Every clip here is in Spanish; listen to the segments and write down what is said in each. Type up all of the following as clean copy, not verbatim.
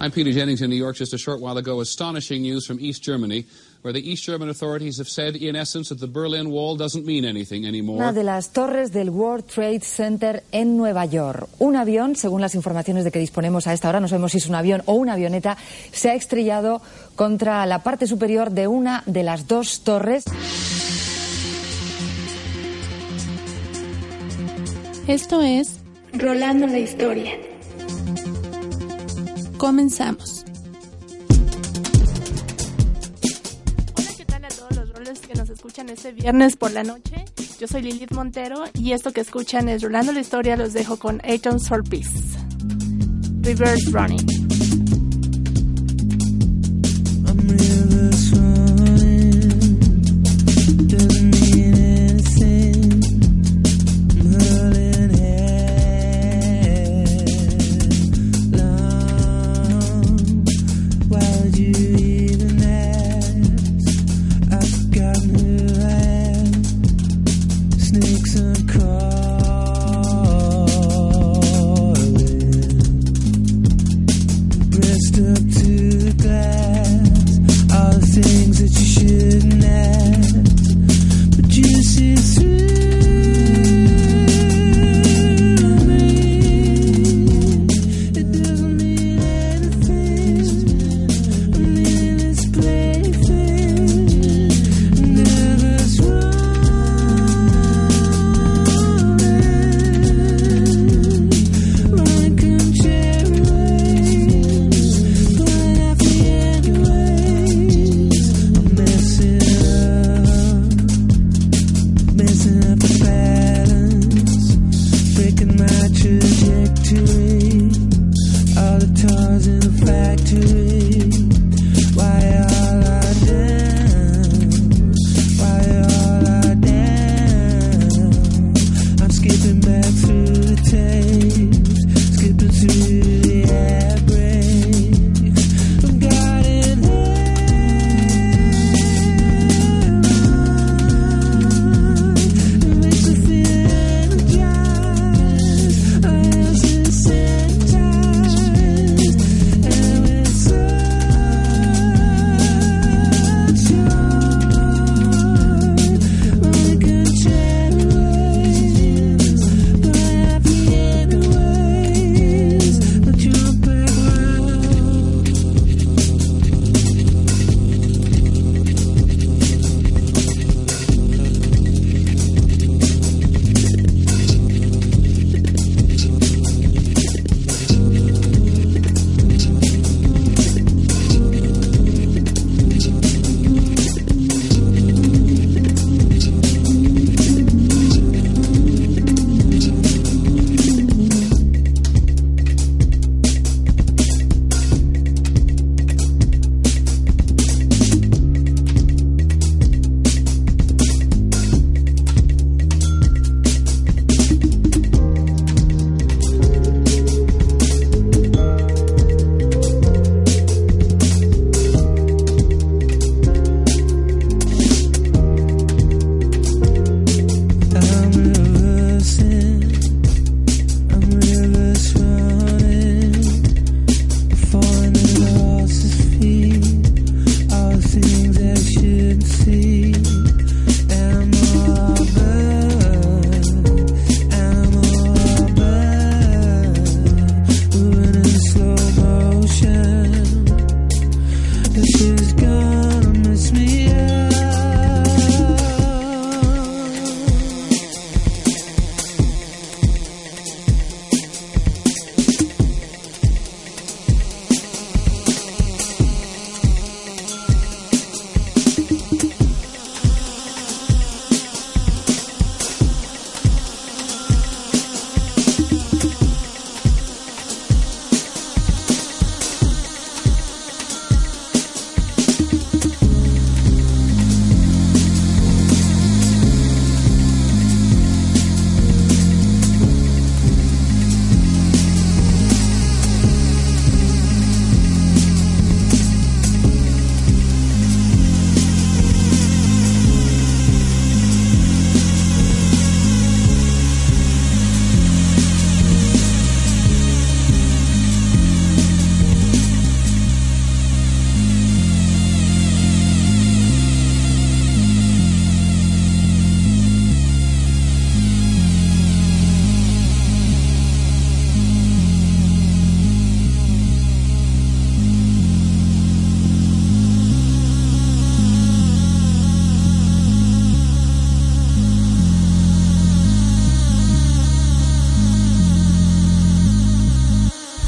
I'm Peter Jennings in New York. Just a short while ago, astonishing news from East Germany, where the East German authorities have said, in essence, that the Berlin Wall doesn't mean anything anymore. Una de las torres del World Trade Center en Nueva York. Un avión, según las informaciones de que disponemos a esta hora, no sabemos si es un avión o una avioneta, se ha estrellado contra la parte superior de una de las dos torres. Esto es Rolando la Historia. Comenzamos. Hola, ¿qué tal a todos los rollers que nos escuchan este viernes por la noche? Yo soy Lilith Montero y esto que escuchan es Rolando la Historia. Los dejo con Atoms for Peace. Reverse Running. I'm reverse running. Doesn't mean anything. I'm rolling head long. Why would you even ask? I've forgotten who I am. Snakes and crawling.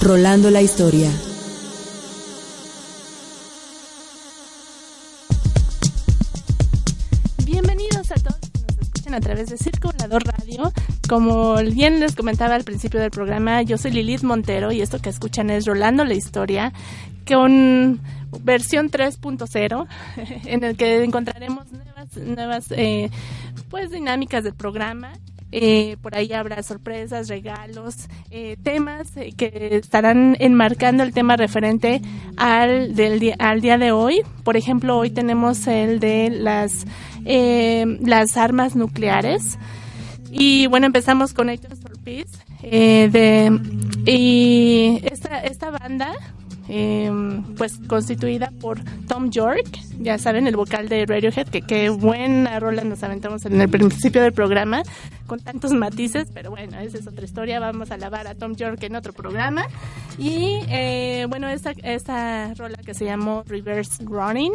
Rolando la Historia. Bienvenidos a todos los que nos escuchan a través de Circo Volador Radio. Como bien les comentaba al principio del programa, yo soy Lilith Montero y esto que escuchan es Rolando la Historia, con versión 3.0, en el que encontraremos nuevas dinámicas del programa. Por ahí habrá sorpresas, regalos, temas que estarán enmarcando el tema referente al día de hoy. Por ejemplo, hoy tenemos el de las armas nucleares. Y bueno, empezamos con Atoms for Peace. Y esta banda, pues constituida por Thom Yorke, ya saben, el vocal de Radiohead, que qué buena rola nos aventamos en el principio del programa, con tantos matices, pero bueno, esa es otra historia, vamos a alabar a Thom Yorke en otro programa. Y bueno, esta rola que se llamó Reverse Running.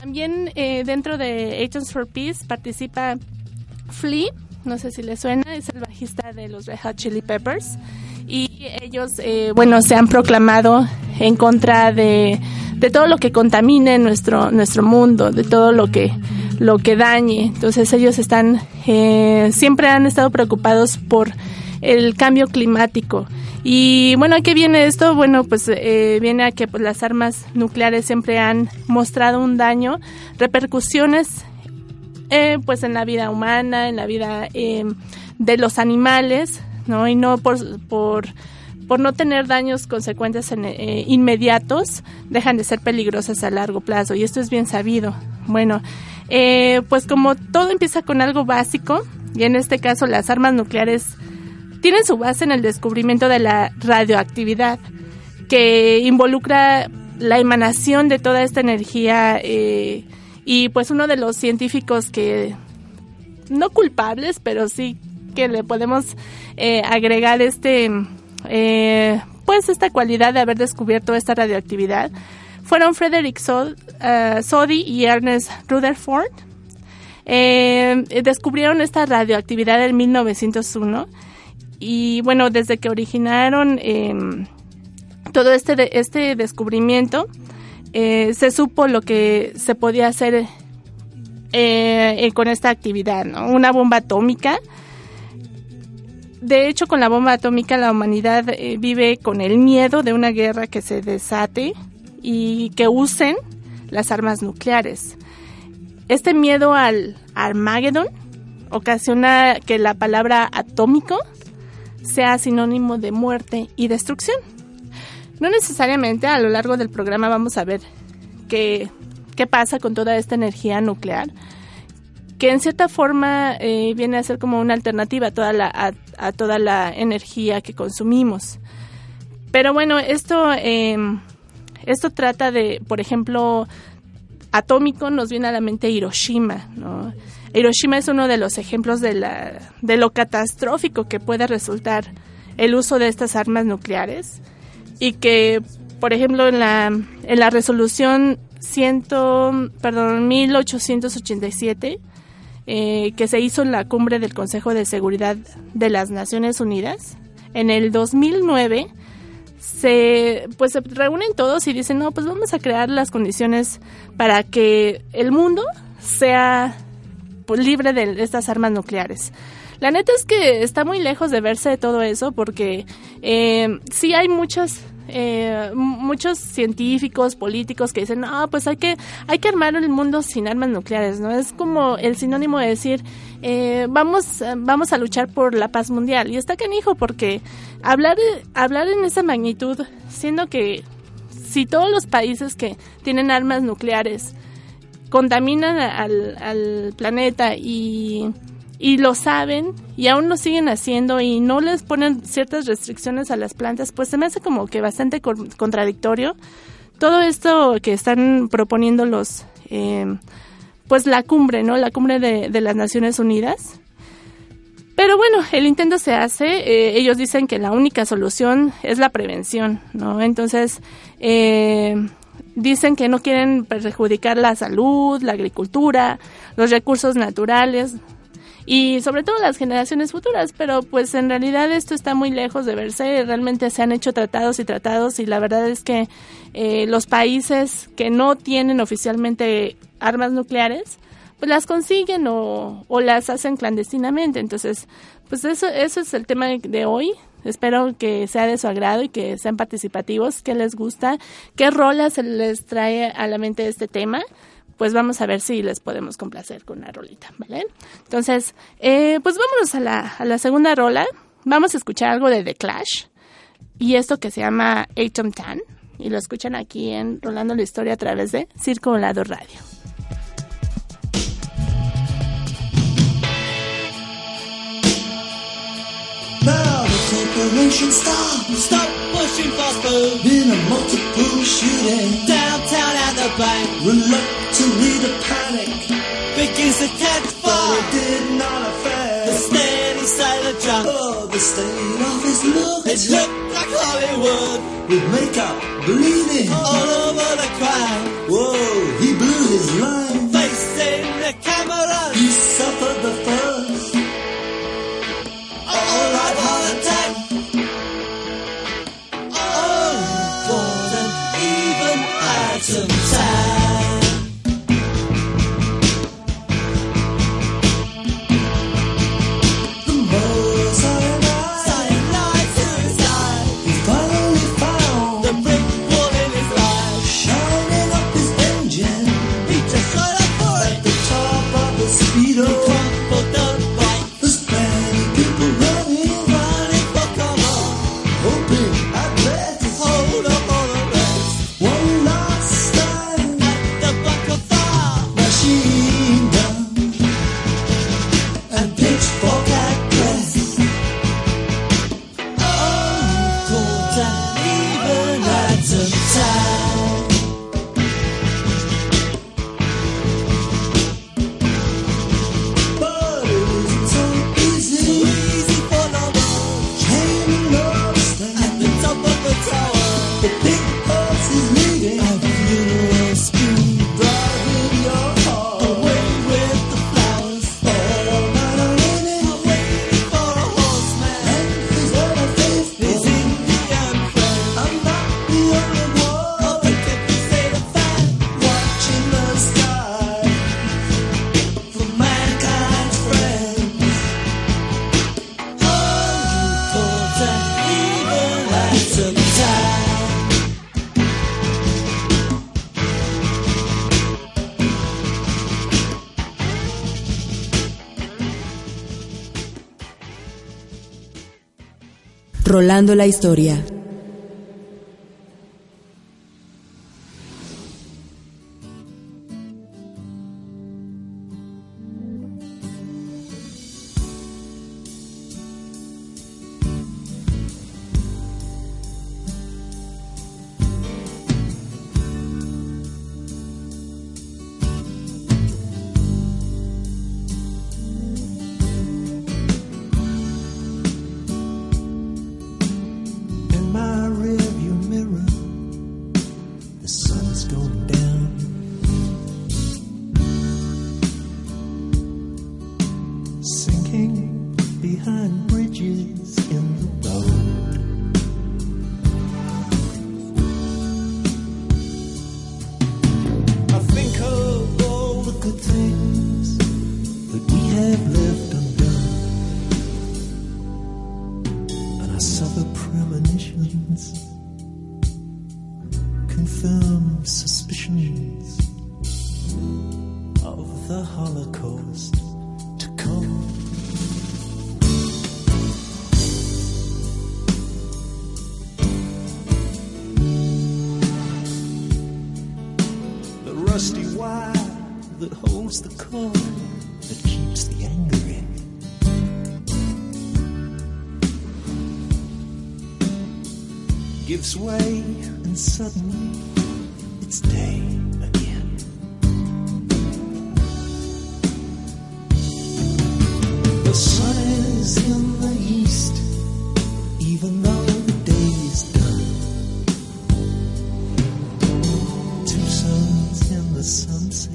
También dentro de Atoms for Peace participa Flea, no sé si le suena, es el bajista de los Red Hot Chili Peppers. Y ellos, se han proclamado en contra de todo lo que contamine nuestro mundo, de todo lo que dañe. Entonces ellos están siempre han estado preocupados por el cambio climático. Y bueno, ¿a qué viene esto? Bueno, pues viene a que pues, las armas nucleares siempre han mostrado un daño, repercusiones pues en la vida humana, en la vida de los animales, ¿no? Y no por no tener daños consecuentes inmediatos, dejan de ser peligrosas a largo plazo, y esto es bien sabido. Bueno, pues como todo empieza con algo básico, y en este caso las armas nucleares tienen su base en el descubrimiento de la radioactividad, que involucra la emanación de toda esta energía, y pues uno de los científicos que, no culpables, pero sí que le podemos agregar esta cualidad de haber descubierto esta radioactividad, fueron Frederick Soddy y Ernest Rutherford. Descubrieron esta radioactividad en 1901, y bueno, desde que originaron todo este descubrimiento, se supo lo que se podía hacer con esta actividad, ¿no? Una bomba atómica. De hecho, con la bomba atómica la humanidad vive con el miedo de una guerra que se desate y que usen las armas nucleares. Este miedo al Armageddon ocasiona que la palabra atómico sea sinónimo de muerte y destrucción. No necesariamente, a lo largo del programa vamos a ver qué pasa con toda esta energía nuclear, que en cierta forma viene a ser como una alternativa a toda la energía que consumimos. Pero bueno, esto trata de, por ejemplo, atómico, nos viene a la mente Hiroshima, ¿no? Hiroshima es uno de los ejemplos de lo catastrófico que puede resultar el uso de estas armas nucleares, y que, por ejemplo, en la resolución 1887, que se hizo en la cumbre del Consejo de Seguridad de las Naciones Unidas. En el 2009 se reúnen todos y dicen, no, pues vamos a crear las condiciones para que el mundo sea pues libre de estas armas nucleares. La neta es que está muy lejos de verse de todo eso, porque sí hay muchos científicos, políticos que dicen, no, pues hay que armar el mundo sin armas nucleares, ¿no? Es como el sinónimo de decir, vamos a luchar por la paz mundial. Y está canijo, porque hablar en esa magnitud, siendo que si todos los países que tienen armas nucleares contaminan al planeta y lo saben, y aún lo siguen haciendo, y no les ponen ciertas restricciones a las plantas, pues se me hace como que bastante contradictorio todo esto que están proponiendo la cumbre, ¿no? La cumbre de las Naciones Unidas. Pero bueno, el intento se hace. Ellos dicen que la única solución es la prevención, ¿no? Entonces, dicen que no quieren perjudicar la salud, la agricultura, los recursos naturales, y sobre todo las generaciones futuras, pero pues en realidad esto está muy lejos de verse. Realmente se han hecho tratados y tratados, y la verdad es que los países que no tienen oficialmente armas nucleares pues las consiguen o las hacen clandestinamente. Entonces pues eso es el tema de hoy. Espero que sea de su agrado y que sean participativos, que les gusta, qué rolas se les trae a la mente de este tema. Pues vamos a ver si les podemos complacer con una rolita, ¿vale? Entonces, pues vámonos a la segunda rola. Vamos a escuchar algo de The Clash y esto que se llama Atom Tan, y lo escuchan aquí en Rolando la Historia a través de Circo Volador Radio. Now the corporation start pushing faster in a multiple shooting downtown at the bank. Reluctantly the panic begins to catch fire. It did not affect the steady side of Trump. Oh, the state of his look, it looked like Hollywood with makeup bleeding all over the crowd. Whoa, he blew his line facing the camera. He suffered the first all-out heart attack. Oh, for an even atom time. The more cyanide suicide he finally found. The brick wall in his life shining up his engine. He just shot up for it at the top of the speedo. Rolando la Historia. Gives way and suddenly it's day again. The sun is in the east, even though the day is done. Two suns in the sunset.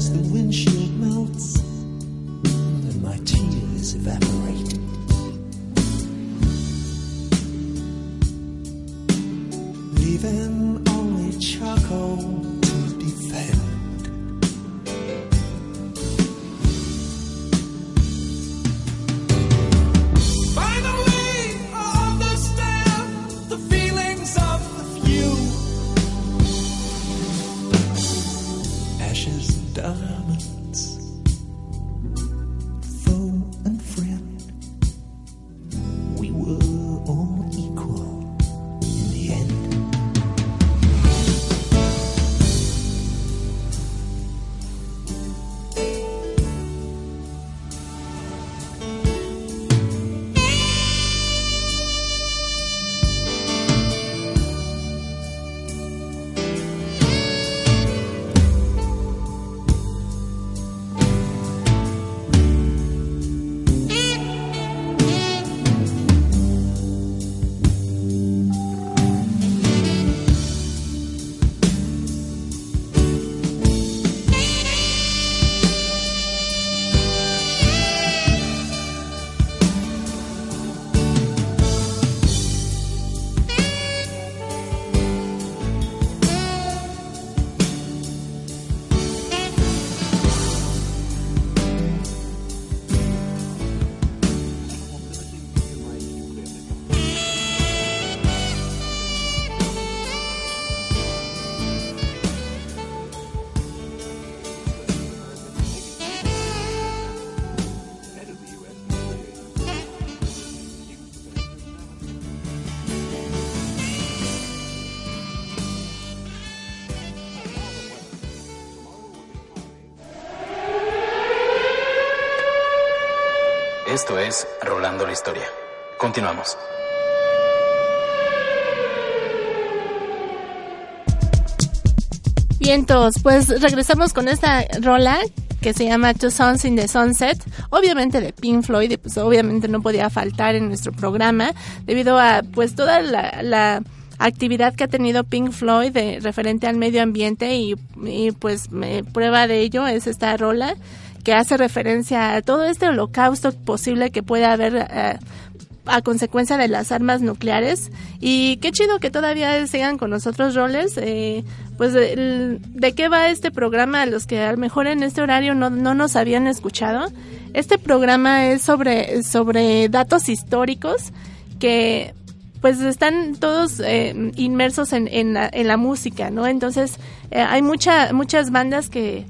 as the windshield melts and my tears evaporate. Leaving only charcoal to defend. Finally, I understand the feelings of the few. Ashes and diamonds, foe and friend. We were all equal. Esto es Rolando la Historia. Continuamos. Vientos, pues regresamos con esta rola que se llama Two Suns in the Sunset, obviamente de Pink Floyd, y pues obviamente no podía faltar en nuestro programa debido a pues toda la actividad que ha tenido Pink Floyd referente al medio ambiente y pues prueba de ello es esta rola que hace referencia a todo este holocausto posible que pueda haber a consecuencia de las armas nucleares. Y qué chido que todavía sigan con nosotros, Roles. Pues ¿de qué va este programa? Los que a lo mejor en este horario no nos habían escuchado. Este programa es sobre datos históricos que pues están todos inmersos en la música, ¿no? Entonces hay muchas bandas que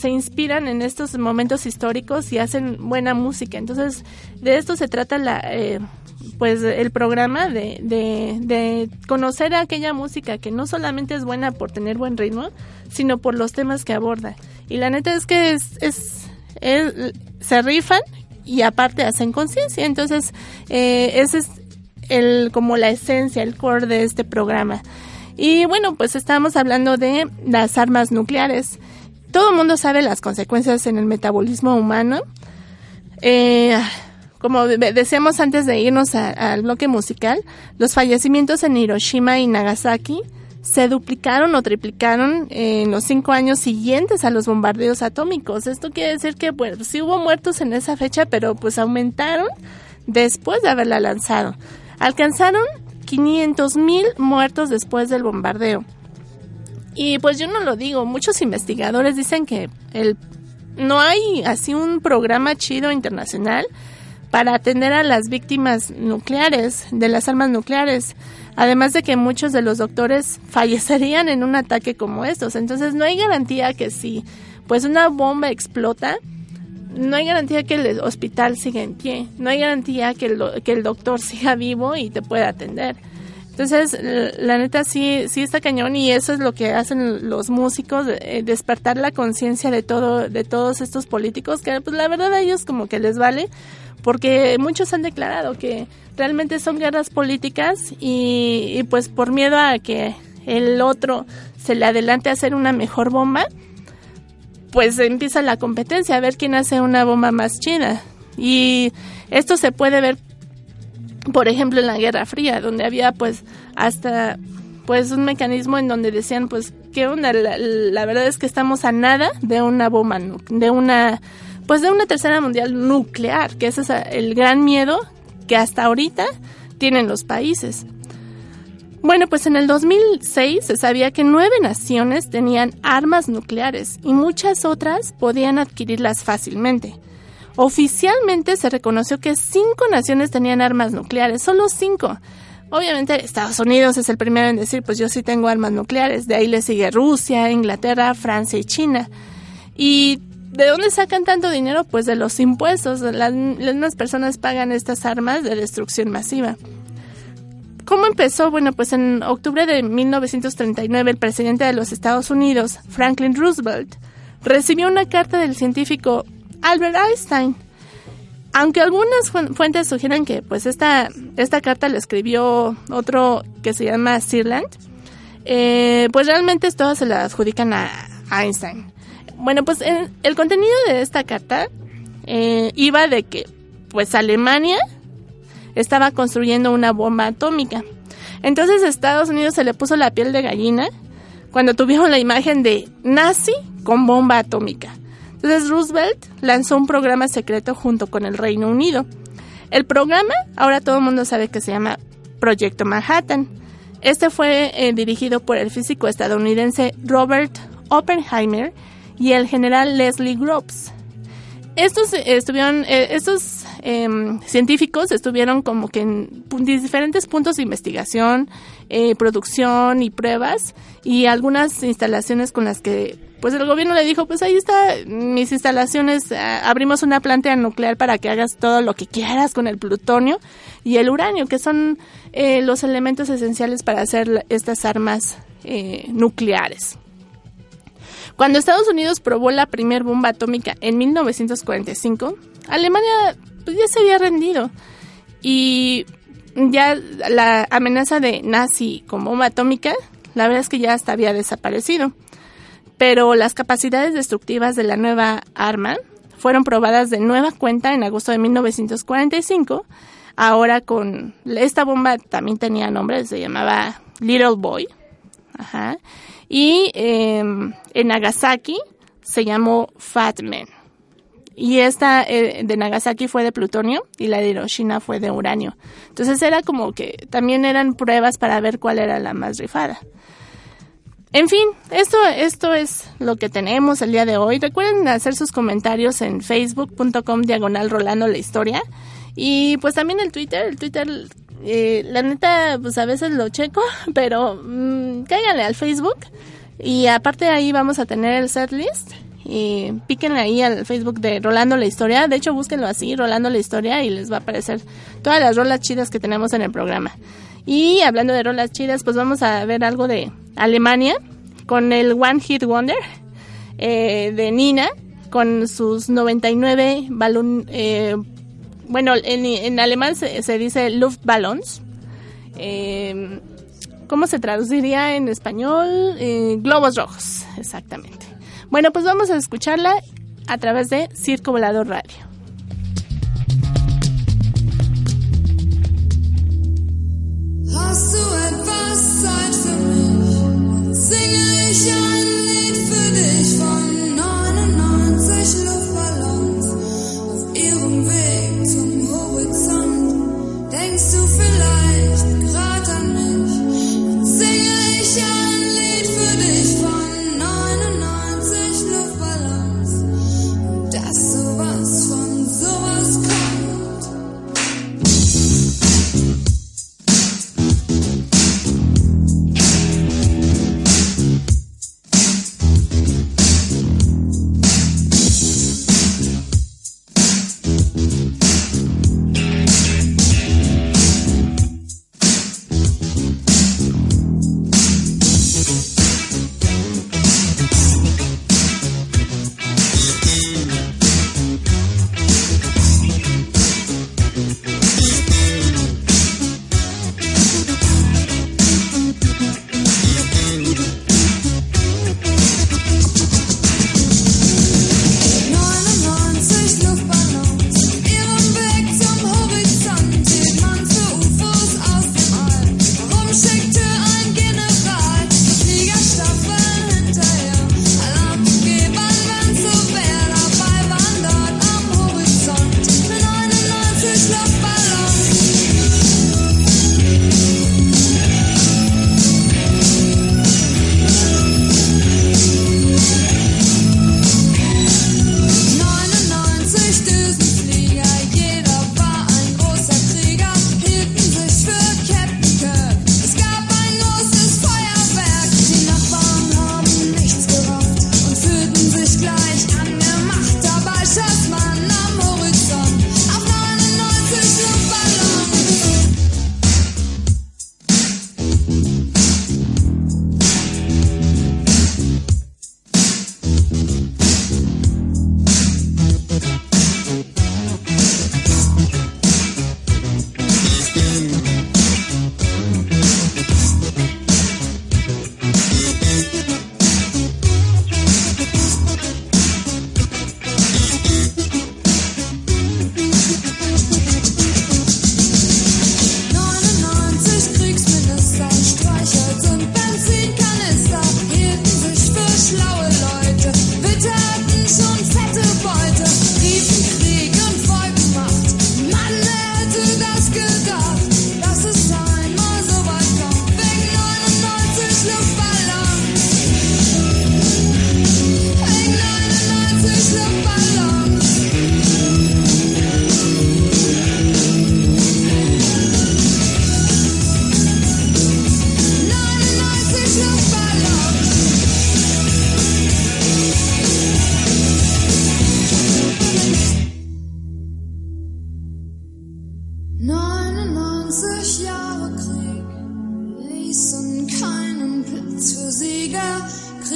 se inspiran en estos momentos históricos y hacen buena música. Entonces, de esto se trata pues el programa de conocer aquella música que no solamente es buena por tener buen ritmo, sino por los temas que aborda. Y la neta es que se rifan y aparte hacen conciencia. Entonces, ese es como la esencia, el core de este programa. Y bueno, pues estamos hablando de las armas nucleares. Todo el mundo sabe las consecuencias en el metabolismo humano. Como decíamos antes de irnos al bloque musical, los fallecimientos en Hiroshima y Nagasaki se duplicaron o triplicaron en los 5 años siguientes a los bombardeos atómicos. Esto quiere decir que pues, sí hubo muertos en esa fecha, pero pues aumentaron después de haberla lanzado. Alcanzaron 500,000 muertos después del bombardeo. Y pues yo no lo digo, muchos investigadores dicen que no hay así un programa chido internacional para atender a las víctimas nucleares, de las armas nucleares. Además de que muchos de los doctores fallecerían en un ataque como estos. Entonces no hay garantía que si pues una bomba explota, no hay garantía que el hospital siga en pie. No hay garantía que el doctor siga vivo y te pueda atender. Entonces, la neta sí está cañón y eso es lo que hacen los músicos, despertar la conciencia de todos estos políticos, que pues la verdad a ellos como que les vale, porque muchos han declarado que realmente son guerras políticas y pues por miedo a que el otro se le adelante a hacer una mejor bomba, pues empieza la competencia a ver quién hace una bomba más chida. Y esto se puede ver, por ejemplo, en la Guerra Fría, donde había pues hasta pues un mecanismo en donde decían, pues qué onda, la verdad es que estamos a nada de una bomba, de una tercera mundial nuclear, que ese es el gran miedo que hasta ahorita tienen los países. Bueno, pues en el 2006 se sabía que 9 naciones tenían armas nucleares y muchas otras podían adquirirlas fácilmente. Oficialmente se reconoció que 5 naciones tenían armas nucleares, solo 5. Obviamente Estados Unidos es el primero en decir, pues yo sí tengo armas nucleares. De ahí le sigue Rusia, Inglaterra, Francia y China. ¿Y de dónde sacan tanto dinero? Pues de los impuestos. Las personas pagan estas armas de destrucción masiva. ¿Cómo empezó? Bueno, pues en octubre de 1939 el presidente de los Estados Unidos, Franklin Roosevelt, recibió una carta del científico Albert Einstein. Aunque algunas fuentes sugieren que pues esta carta la escribió otro que se llama Sirleaf, pues realmente todas se la adjudican a Einstein. Bueno, pues el contenido de esta carta iba de que pues Alemania estaba construyendo una bomba atómica. Entonces a Estados Unidos se le puso la piel de gallina cuando tuvieron la imagen de nazi con bomba atómica. Entonces Roosevelt lanzó un programa secreto junto con el Reino Unido. El programa, ahora todo el mundo sabe que se llama Proyecto Manhattan. Este fue dirigido por el físico estadounidense Robert Oppenheimer y el general Leslie Groves. Estos científicos estuvieron como que en diferentes puntos de investigación, producción y pruebas, y algunas instalaciones con las que pues el gobierno le dijo, pues ahí está mis instalaciones, abrimos una planta nuclear para que hagas todo lo que quieras con el plutonio y el uranio, que son los elementos esenciales para hacer estas armas nucleares. Cuando Estados Unidos probó la primera bomba atómica en 1945, Alemania pues, ya se había rendido y ya la amenaza de nazi con bomba atómica, la verdad es que ya hasta había desaparecido. Pero las capacidades destructivas de la nueva arma fueron probadas de nueva cuenta en agosto de 1945. Ahora con esta bomba también tenía nombre, se llamaba Little Boy. Ajá. Y en Nagasaki se llamó Fat Man. Y esta de Nagasaki fue de plutonio y la de Hiroshima fue de uranio. Entonces era como que también eran pruebas para ver cuál era la más rifada. En fin, esto es lo que tenemos el día de hoy. Recuerden hacer sus comentarios en facebook.com/Rolando la Historia. Y pues también el Twitter... la neta, pues a veces lo checo, pero cáiganle al Facebook. Y aparte de ahí vamos a tener el setlist. Y píquenle ahí al Facebook de Rolando la Historia. De hecho, búsquenlo así, Rolando la Historia, y les va a aparecer todas las rolas chidas que tenemos en el programa. Y hablando de rolas chidas, pues vamos a ver algo de Alemania con el One Hit Wonder de Nena, con sus 99 balón. Bueno, en alemán se dice Luftballons. ¿Cómo se traduciría en español? Globos rojos, exactamente. Bueno, pues vamos a escucharla a través de Circo Volador Radio. Hast du etwas Zeit für mich? Singe ich ein Lied für dich von 99 Luftballons auf ihrem Weg zum Horizont. Denkst du vielleicht grad an mich? Dann singe ich ein Lied für dich von 99 Luftballons und dass sowas von sowas kommt.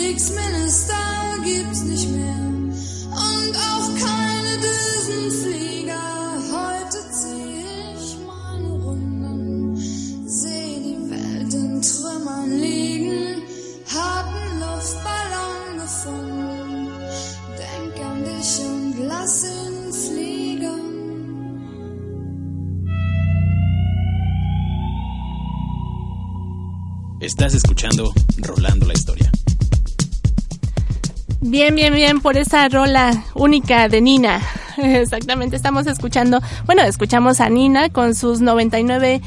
Kriegsminister gibt's nicht mehr und auch keine bösen Flieger. Heute zieh ich meine Runden, seh die Welt in Trümmern liegen, harten Luftballon gefunden. Denk an dich und lass ihn fliegen. Estás escuchando Rolando la Historia. Bien, bien, bien, por esa rola única de Nena. Exactamente, estamos escuchando, bueno, escuchamos a Nena con sus 99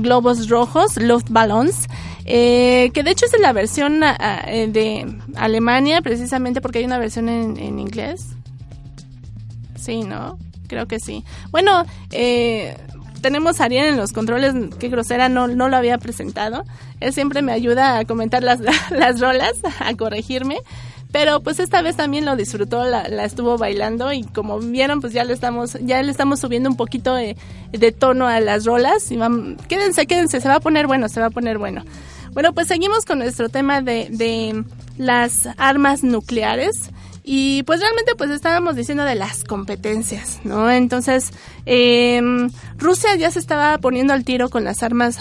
globos rojos, Luftballons, que de hecho es la versión de Alemania, precisamente porque hay una versión en inglés. Sí, ¿no? Creo que sí. Bueno, tenemos a Ariel en los controles, qué grosera, no lo había presentado. Él siempre me ayuda a comentar las rolas, a corregirme. Pero pues esta vez también lo disfrutó, la estuvo bailando y como vieron pues ya le estamos subiendo un poquito de tono a las rolas. Y quédense, se va a poner bueno. Bueno, pues seguimos con nuestro tema de las armas nucleares y pues realmente pues estábamos diciendo de las competencias, ¿no? Entonces Rusia ya se estaba poniendo al tiro con las armas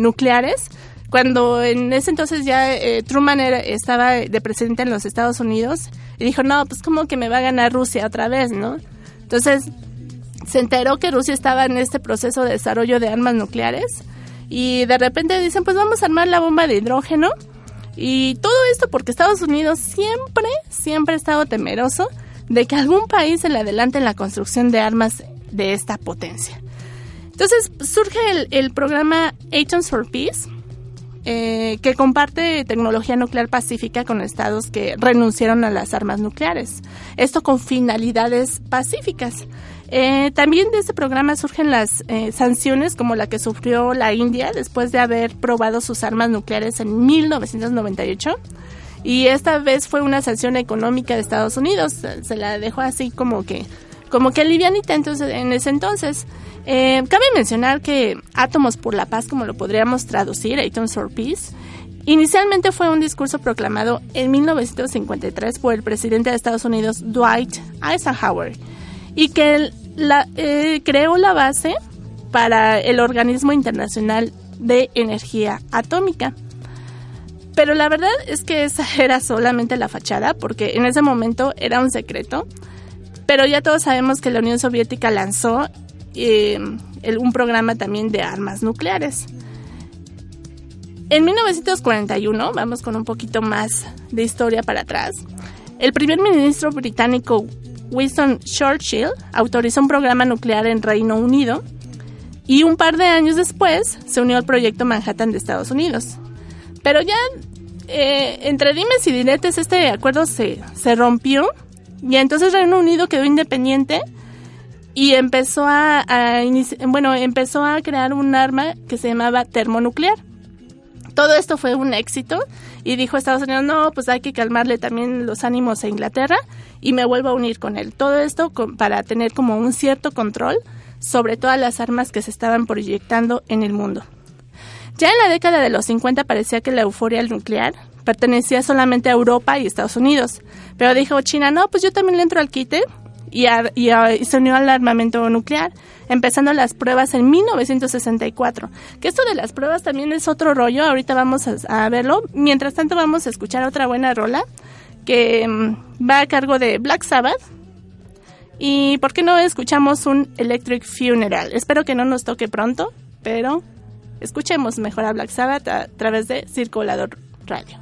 nucleares. Cuando en ese entonces ya Truman estaba de presidente en los Estados Unidos y dijo, no, pues como que me va a ganar Rusia otra vez, ¿no? Entonces se enteró que Rusia estaba en este proceso de desarrollo de armas nucleares y de repente dicen, pues vamos a armar la bomba de hidrógeno. Y todo esto porque Estados Unidos siempre ha estado temeroso de que algún país se le adelante en la construcción de armas de esta potencia. Entonces surge el programa Atoms for Peace, que comparte tecnología nuclear pacífica con estados que renunciaron a las armas nucleares. Esto con finalidades pacíficas. También de este programa surgen las sanciones como la que sufrió la India después de haber probado sus armas nucleares en 1998. Y esta vez fue una sanción económica de Estados Unidos. Se la dejó así como que livianita en ese entonces. Cabe mencionar que Átomos por la Paz, como lo podríamos traducir, Atoms for Peace, inicialmente fue un discurso proclamado en 1953 por el presidente de Estados Unidos, Dwight Eisenhower, y que creó la base para el Organismo Internacional de Energía Atómica. Pero la verdad es que esa era solamente la fachada, porque en ese momento era un secreto, pero ya todos sabemos que la Unión Soviética lanzó un programa también de armas nucleares. En 1941, vamos con un poquito más de historia para atrás, el primer ministro británico Winston Churchill autorizó un programa nuclear en Reino Unido y un par de años después se unió al Proyecto Manhattan de Estados Unidos. Pero ya entre dimes y diretes este acuerdo se rompió y entonces Reino Unido quedó independiente y empezó a crear un arma que se llamaba termonuclear. Todo esto fue un éxito y dijo Estados Unidos, no, pues hay que calmarle también los ánimos a Inglaterra y me vuelvo a unir con él. Todo esto para tener como un cierto control sobre todas las armas que se estaban proyectando en el mundo. Ya en la década de los 50 parecía que la euforia nuclear pertenecía solamente a Europa y Estados Unidos, pero dijo China, no, pues yo también le entro al quite. Y se unió al armamento nuclear, empezando las pruebas en 1964. Que esto de las pruebas también es otro rollo, ahorita vamos a verlo. Mientras tanto vamos a escuchar otra buena rola que va a cargo de Black Sabbath. Y ¿por qué no escuchamos un Electric Funeral? Espero que no nos toque pronto, pero escuchemos mejor a Black Sabbath a través de Circo Volador Radio.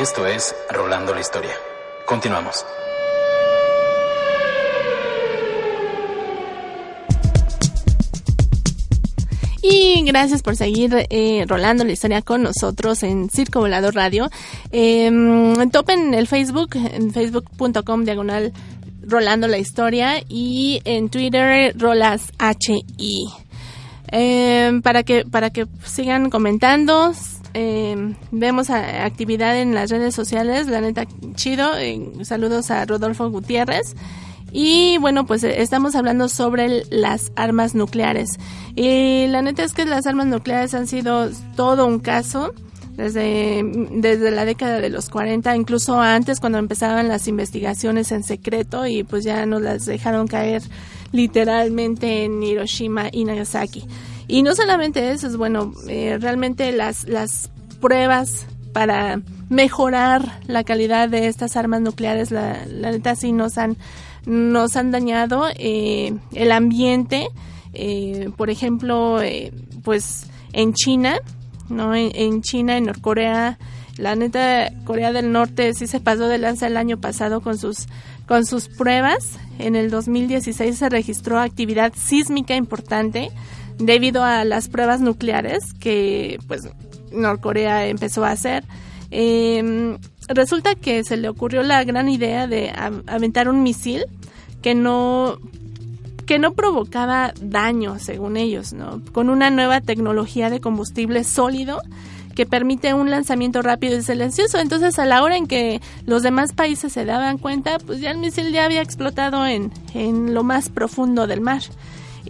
Esto es Rolando la Historia. Continuamos. Y gracias por seguir rolando la historia con nosotros en Circo Volador Radio. Topen el Facebook, en facebook.com/Rolando la Historia y en Twitter RolasHI. Para que sigan comentando. Vemos actividad en las redes sociales, la neta chido. Saludos a Rodolfo Gutiérrez. Y bueno, pues estamos hablando sobre las armas nucleares. Y la neta es que las armas nucleares han sido todo un caso desde la década de los 40, incluso antes, cuando empezaban las investigaciones en secreto y pues ya nos las dejaron caer literalmente en Hiroshima y Nagasaki. Y no solamente eso, es bueno, realmente las pruebas para mejorar la calidad de estas armas nucleares, la neta sí nos han dañado el ambiente. Por ejemplo, pues en China, ¿no? En China, en Norcorea, la neta Corea del Norte sí se pasó de lanza el año pasado con sus pruebas. En el 2016 se registró actividad sísmica importante debido a las pruebas nucleares que pues Norcorea empezó a hacer. Resulta que se le ocurrió la gran idea de aventar un misil que no provocaba daño, según ellos, ¿no? Con una nueva tecnología de combustible sólido que permite un lanzamiento rápido y silencioso. Entonces, a la hora en que los demás países se daban cuenta, pues ya el misil ya había explotado en lo más profundo del mar.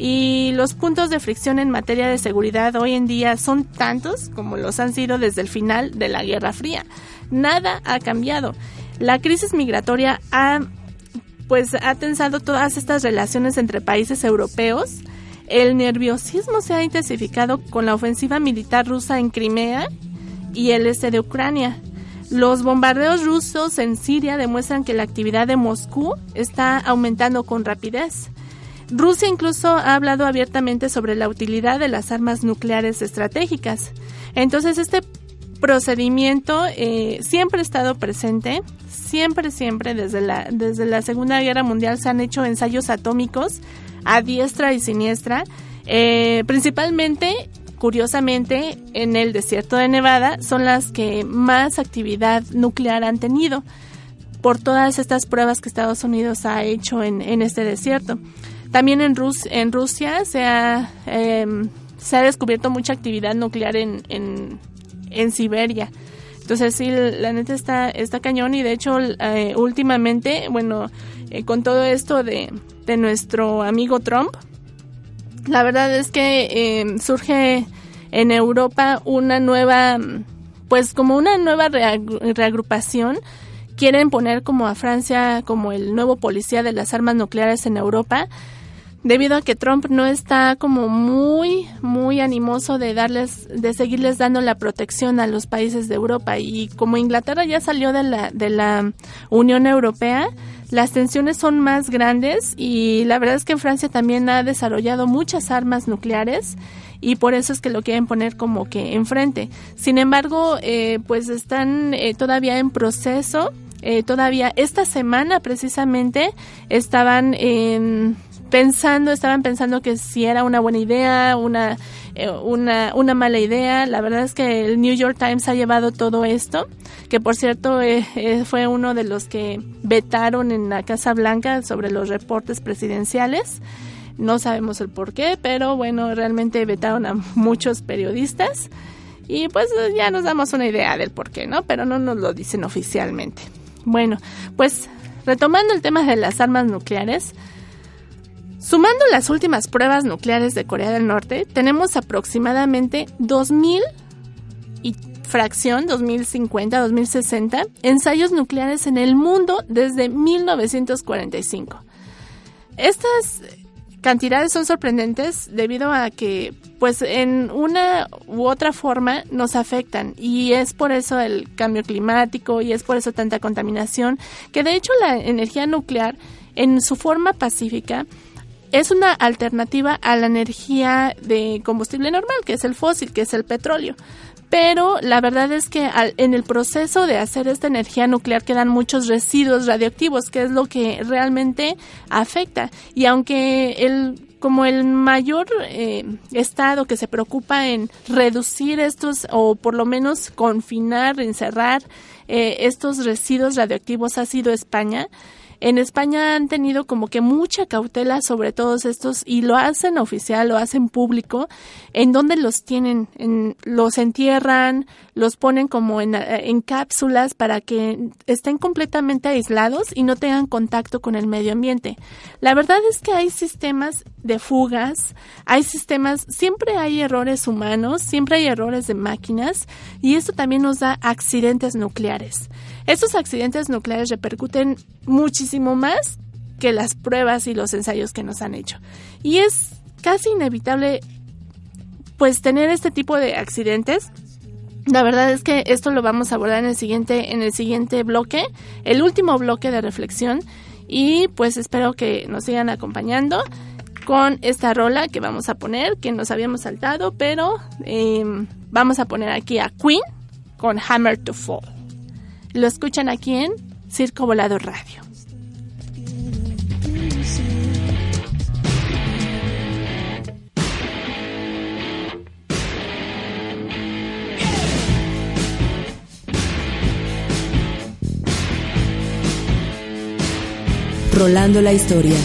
Y los puntos de fricción en materia de seguridad hoy en día son tantos como los han sido desde el final de la Guerra Fría. Nada ha cambiado. La crisis migratoria ha tensado todas estas relaciones entre países europeos. El nerviosismo se ha intensificado con la ofensiva militar rusa en Crimea y el este de Ucrania. Los bombardeos rusos en Siria demuestran que la actividad de Moscú está aumentando con rapidez. Rusia incluso ha hablado abiertamente sobre la utilidad de las armas nucleares estratégicas. Entonces, este procedimiento siempre ha estado presente, siempre, desde la Segunda Guerra Mundial se han hecho ensayos atómicos a diestra y siniestra, principalmente, curiosamente, en el desierto de Nevada son las que más actividad nuclear han tenido por todas estas pruebas que Estados Unidos ha hecho en este desierto. También en Rusia se ha descubierto mucha actividad nuclear en Siberia. Entonces sí, la neta está cañón. Y de hecho últimamente, con todo esto de nuestro amigo Trump, la verdad es que surge en Europa una nueva, pues como una nueva reagrupación. Quieren poner como a Francia como el nuevo policía de las armas nucleares en Europa, debido a que Trump no está como muy, muy animoso de seguirles dando la protección a los países de Europa. Y como Inglaterra ya salió de la Unión Europea, las tensiones son más grandes y la verdad es que Francia también ha desarrollado muchas armas nucleares y por eso es que lo quieren poner como que enfrente. Sin embargo, pues están todavía en proceso. Todavía esta semana precisamente estaban pensando que si era una buena idea, una mala idea. La verdad es que el New York Times ha llevado todo esto, que por cierto fue uno de los que vetaron en la Casa Blanca sobre los reportes presidenciales. No sabemos el por qué, pero bueno, realmente vetaron a muchos periodistas y pues ya nos damos una idea del por qué, ¿no? Pero no nos lo dicen oficialmente. Bueno, pues retomando el tema de las armas nucleares, sumando las últimas pruebas nucleares de Corea del Norte, tenemos aproximadamente 2.000 y fracción, 2050, 2060, ensayos nucleares en el mundo desde 1945. Estas cantidades son sorprendentes debido a que, pues, en una u otra forma nos afectan y es por eso el cambio climático y es por eso tanta contaminación, que de hecho la energía nuclear en su forma pacífica Es una alternativa a la energía de combustible normal, que es el fósil, que es el petróleo. Pero la verdad es que en el proceso de hacer esta energía nuclear quedan muchos residuos radioactivos, que es lo que realmente afecta. Y aunque el mayor estado que se preocupa en reducir estos, o por lo menos confinar, encerrar estos residuos radioactivos, ha sido España. En España han tenido como que mucha cautela sobre todos estos, y lo hacen oficial, lo hacen público, en donde los tienen, los entierran, los ponen como en cápsulas para que estén completamente aislados y no tengan contacto con el medio ambiente. La verdad es que hay sistemas de fugas, siempre hay errores humanos, siempre hay errores de máquinas, y esto también nos da accidentes nucleares. Estos accidentes nucleares repercuten muchísimo más que las pruebas y los ensayos que nos han hecho. Y es casi inevitable, pues, tener este tipo de accidentes. La verdad es que esto lo vamos a abordar en el siguiente bloque, el último bloque de reflexión. Y pues espero que nos sigan acompañando con esta rola que vamos a poner, que nos habíamos saltado, pero vamos a poner aquí a Queen con Hammer to Fall. Lo escuchan aquí en Circo Volador Radio. Rolando la Historia.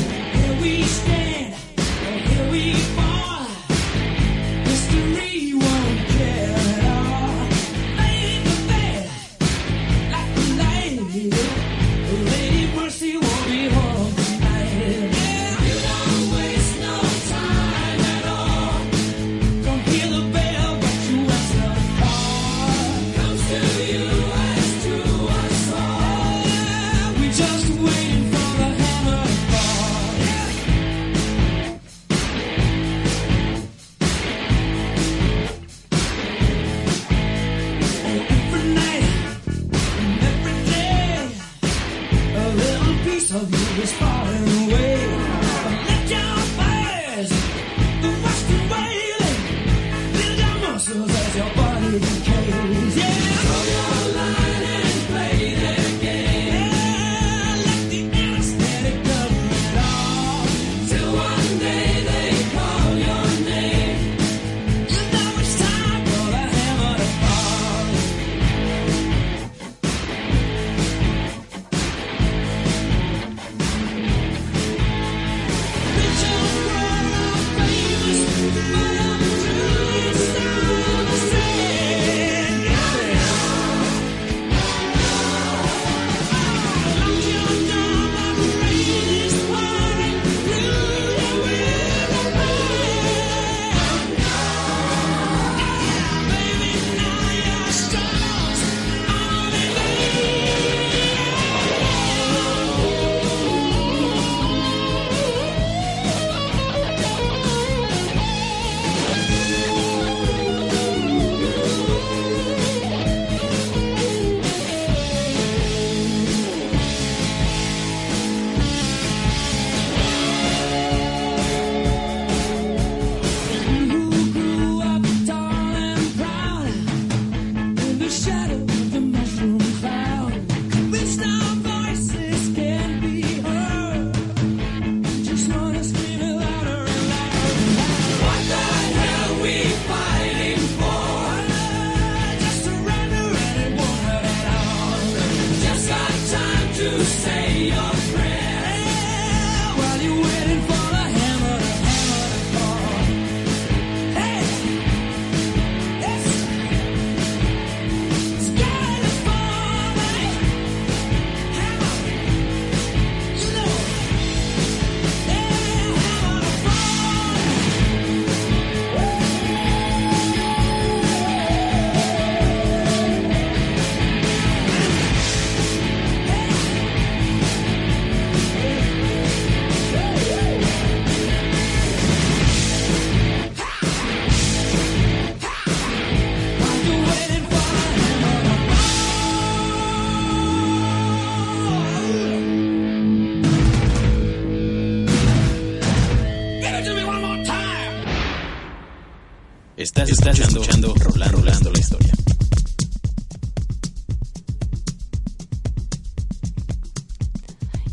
Estás escuchando Rolando la Historia.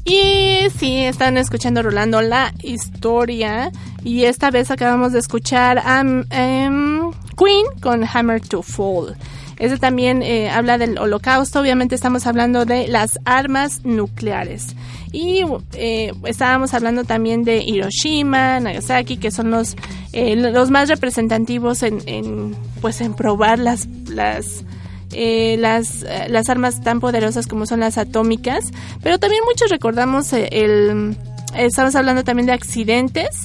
Y sí, están escuchando Rolando la Historia. Y esta vez acabamos de escuchar a Queen con Hammer to Fall. Ese también habla del holocausto. Obviamente estamos hablando de las armas nucleares. Y estábamos hablando también de Hiroshima, Nagasaki, que son los más representativos en probar las armas tan poderosas como son las atómicas. Pero también muchos recordamos estamos hablando también de accidentes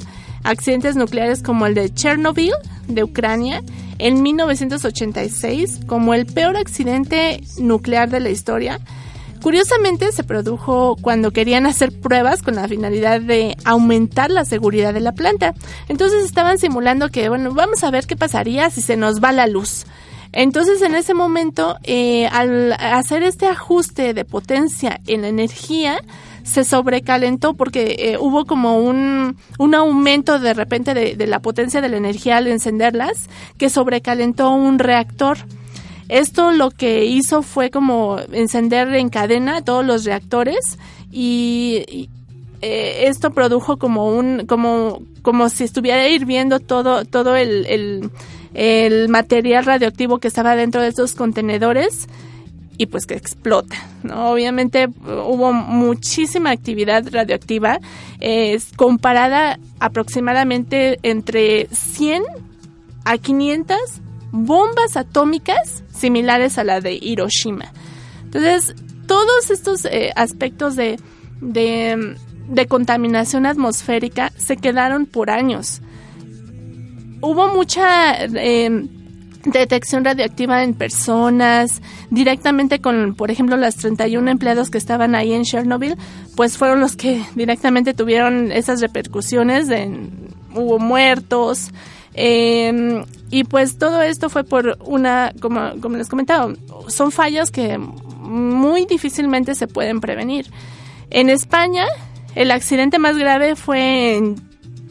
nucleares como el de Chernobyl de Ucrania en 1986 como el peor accidente nuclear de la historia. Curiosamente se produjo cuando querían hacer pruebas con la finalidad de aumentar la seguridad de la planta. Entonces estaban simulando que, vamos a ver qué pasaría si se nos va la luz. Entonces en ese momento, al hacer este ajuste de potencia en la energía, se sobrecalentó porque hubo como un aumento de repente de la potencia de la energía al encenderlas, que sobrecalentó un reactor. Esto lo que hizo fue como encender en cadena todos los reactores y esto produjo como si estuviera hirviendo todo el material radioactivo que estaba dentro de estos contenedores. Y pues que explota, ¿no? Obviamente hubo muchísima actividad radioactiva, comparada aproximadamente entre 100 a 500 bombas atómicas similares a la de Hiroshima. Entonces, todos estos aspectos de contaminación atmosférica se quedaron por años. Hubo mucha detección radioactiva en personas, directamente con, por ejemplo, las 31 empleados que estaban ahí en Chernobyl, pues fueron los que directamente tuvieron esas repercusiones, hubo muertos, y pues todo esto fue por como les comentaba, son fallas que muy difícilmente se pueden prevenir. En España, el accidente más grave fue en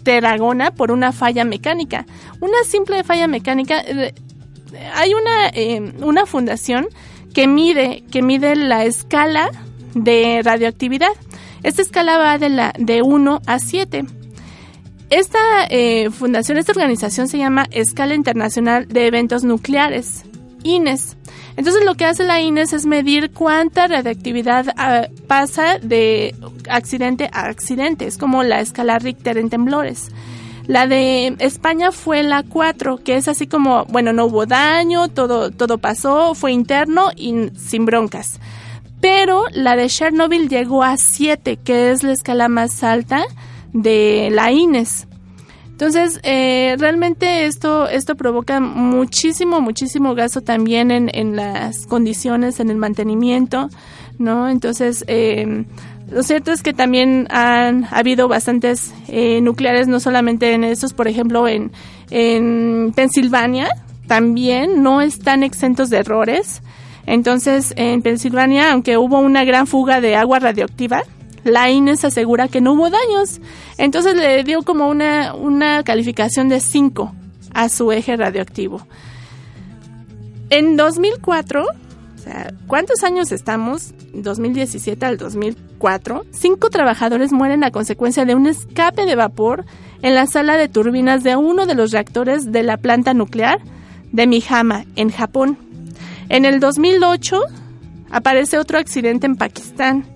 Tarragona por una falla mecánica. Una simple falla mecánica. Hay una fundación que mide la escala de radioactividad. Esta escala va de 1 a 7. Esta organización se llama Escala Internacional de Eventos Nucleares, INES. Entonces lo que hace la INES es medir cuánta radioactividad pasa de accidente a accidente. Es como la escala Richter en temblores. La de España fue la 4, que es así como, no hubo daño, todo pasó, fue interno y sin broncas. Pero la de Chernobyl llegó a 7, que es la escala más alta de la INES. Entonces, realmente esto provoca muchísimo gasto también en las condiciones, en el mantenimiento, ¿no? Entonces, lo cierto es que también ha habido bastantes nucleares, no solamente en estos, por ejemplo, en Pensilvania también no están exentos de errores. Entonces, en Pensilvania, aunque hubo una gran fuga de agua radioactiva, la INES asegura que no hubo daños. Entonces le dio como una calificación de 5 a su eje radioactivo. En 2004... O sea, ¿cuántos años estamos? 2017 al 2004, 5 trabajadores mueren a consecuencia de un escape de vapor en la sala de turbinas de uno de los reactores de la planta nuclear de Mihama, en Japón. En el 2008 aparece otro accidente en Pakistán.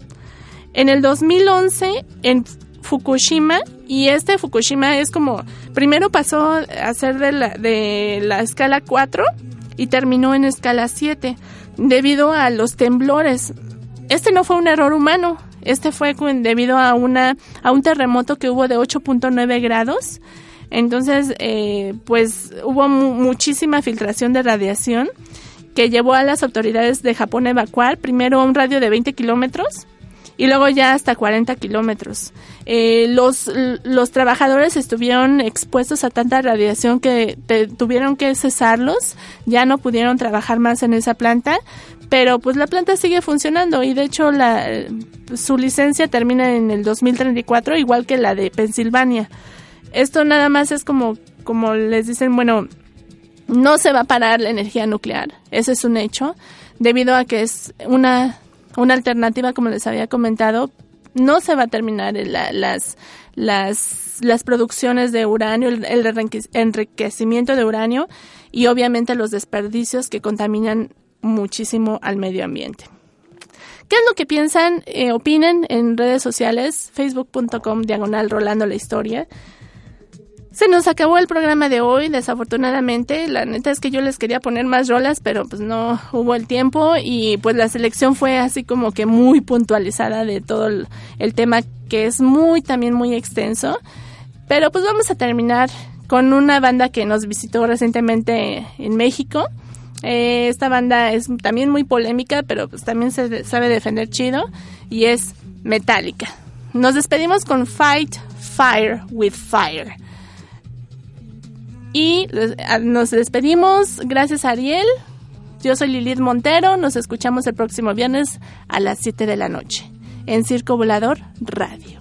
En el 2011 en Fukushima, y Fukushima es como, primero pasó a ser de la escala 4 y terminó en escala 7. Debido a los temblores. Este no fue un error humano, este fue debido a un terremoto que hubo de 8.9 grados. Entonces, pues hubo muchísima filtración de radiación que llevó a las autoridades de Japón a evacuar primero a un radio de 20 kilómetros y luego ya hasta 40 kilómetros. Los trabajadores estuvieron expuestos a tanta radiación que tuvieron que cesarlos, ya no pudieron trabajar más en esa planta, pero pues la planta sigue funcionando y de hecho su licencia termina en el 2034, igual que la de Pensilvania. Esto nada más es como les dicen, No se va a parar la energía nuclear, eso es un hecho, debido a que es una alternativa, como les había comentado. No se va a terminar las producciones de uranio, el enriquecimiento de uranio y obviamente los desperdicios que contaminan muchísimo al medio ambiente. ¿Qué es lo que piensan, opinen en redes sociales? facebook.com/RolandoLaHistoria. Se nos acabó el programa de hoy, desafortunadamente. La neta es que yo les quería poner más rolas, pero pues no hubo el tiempo y pues la selección fue así como que muy puntualizada de todo el tema, que es también muy extenso. Pero pues vamos a terminar con una banda que nos visitó recientemente en México. Esta banda es también muy polémica, pero pues también se sabe defender chido, y es Metallica. Nos despedimos con Fight Fire with Fire. Y nos despedimos. Gracias, Ariel. Yo soy Lilith Montero. Nos escuchamos el próximo viernes a las 7 de la noche en Circo Volador Radio.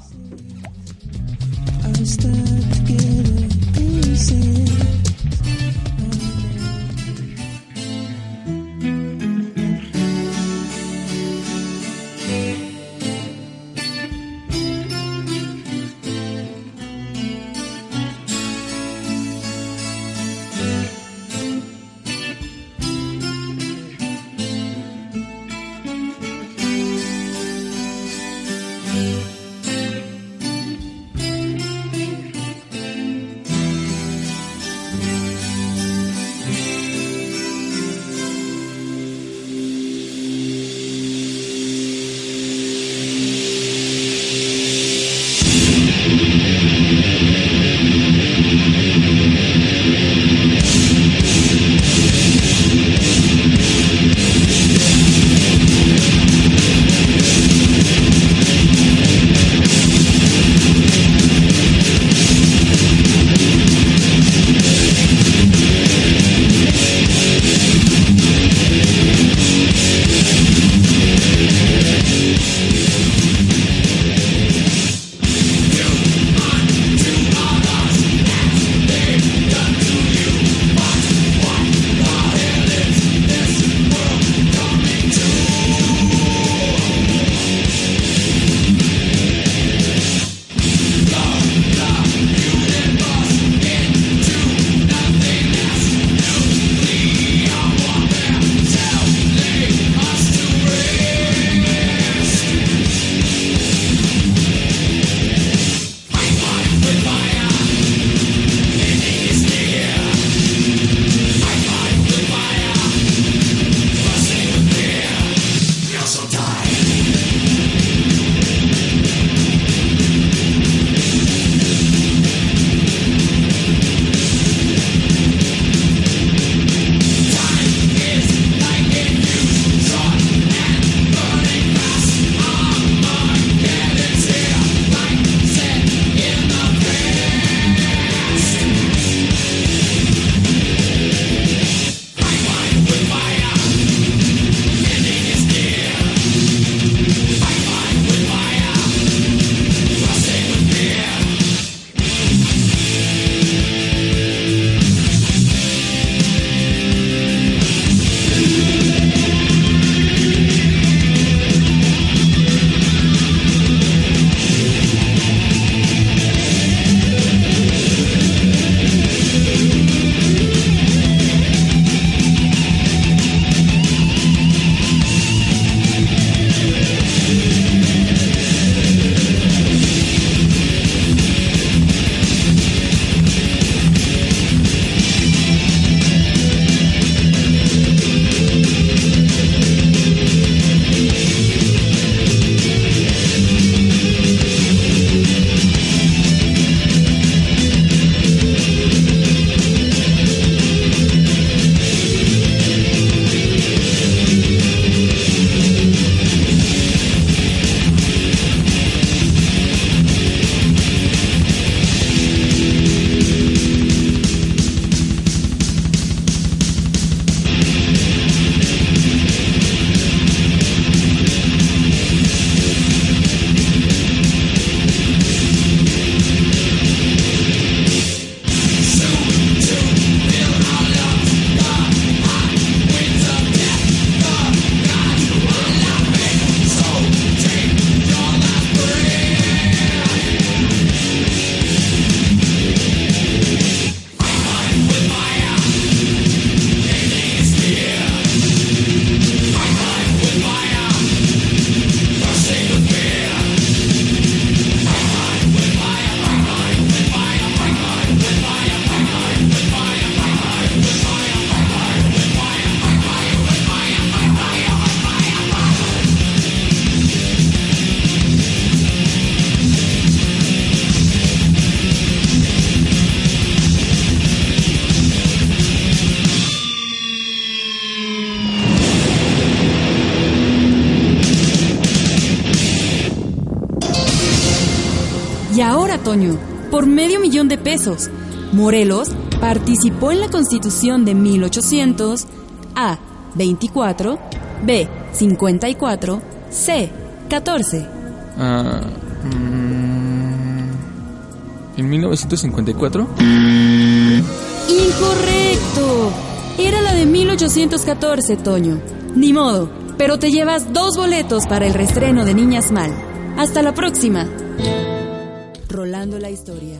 a Toño por $500,000. Morelos participó en la Constitución de 1800, A. 24, B. 54, C. 14. ¿En 1954? ¡Incorrecto! Era la de 1814, Toño. Ni modo, pero te llevas 2 boletos para el reestreno de Niñas Mal. ¡Hasta la próxima! Rolando la Historia.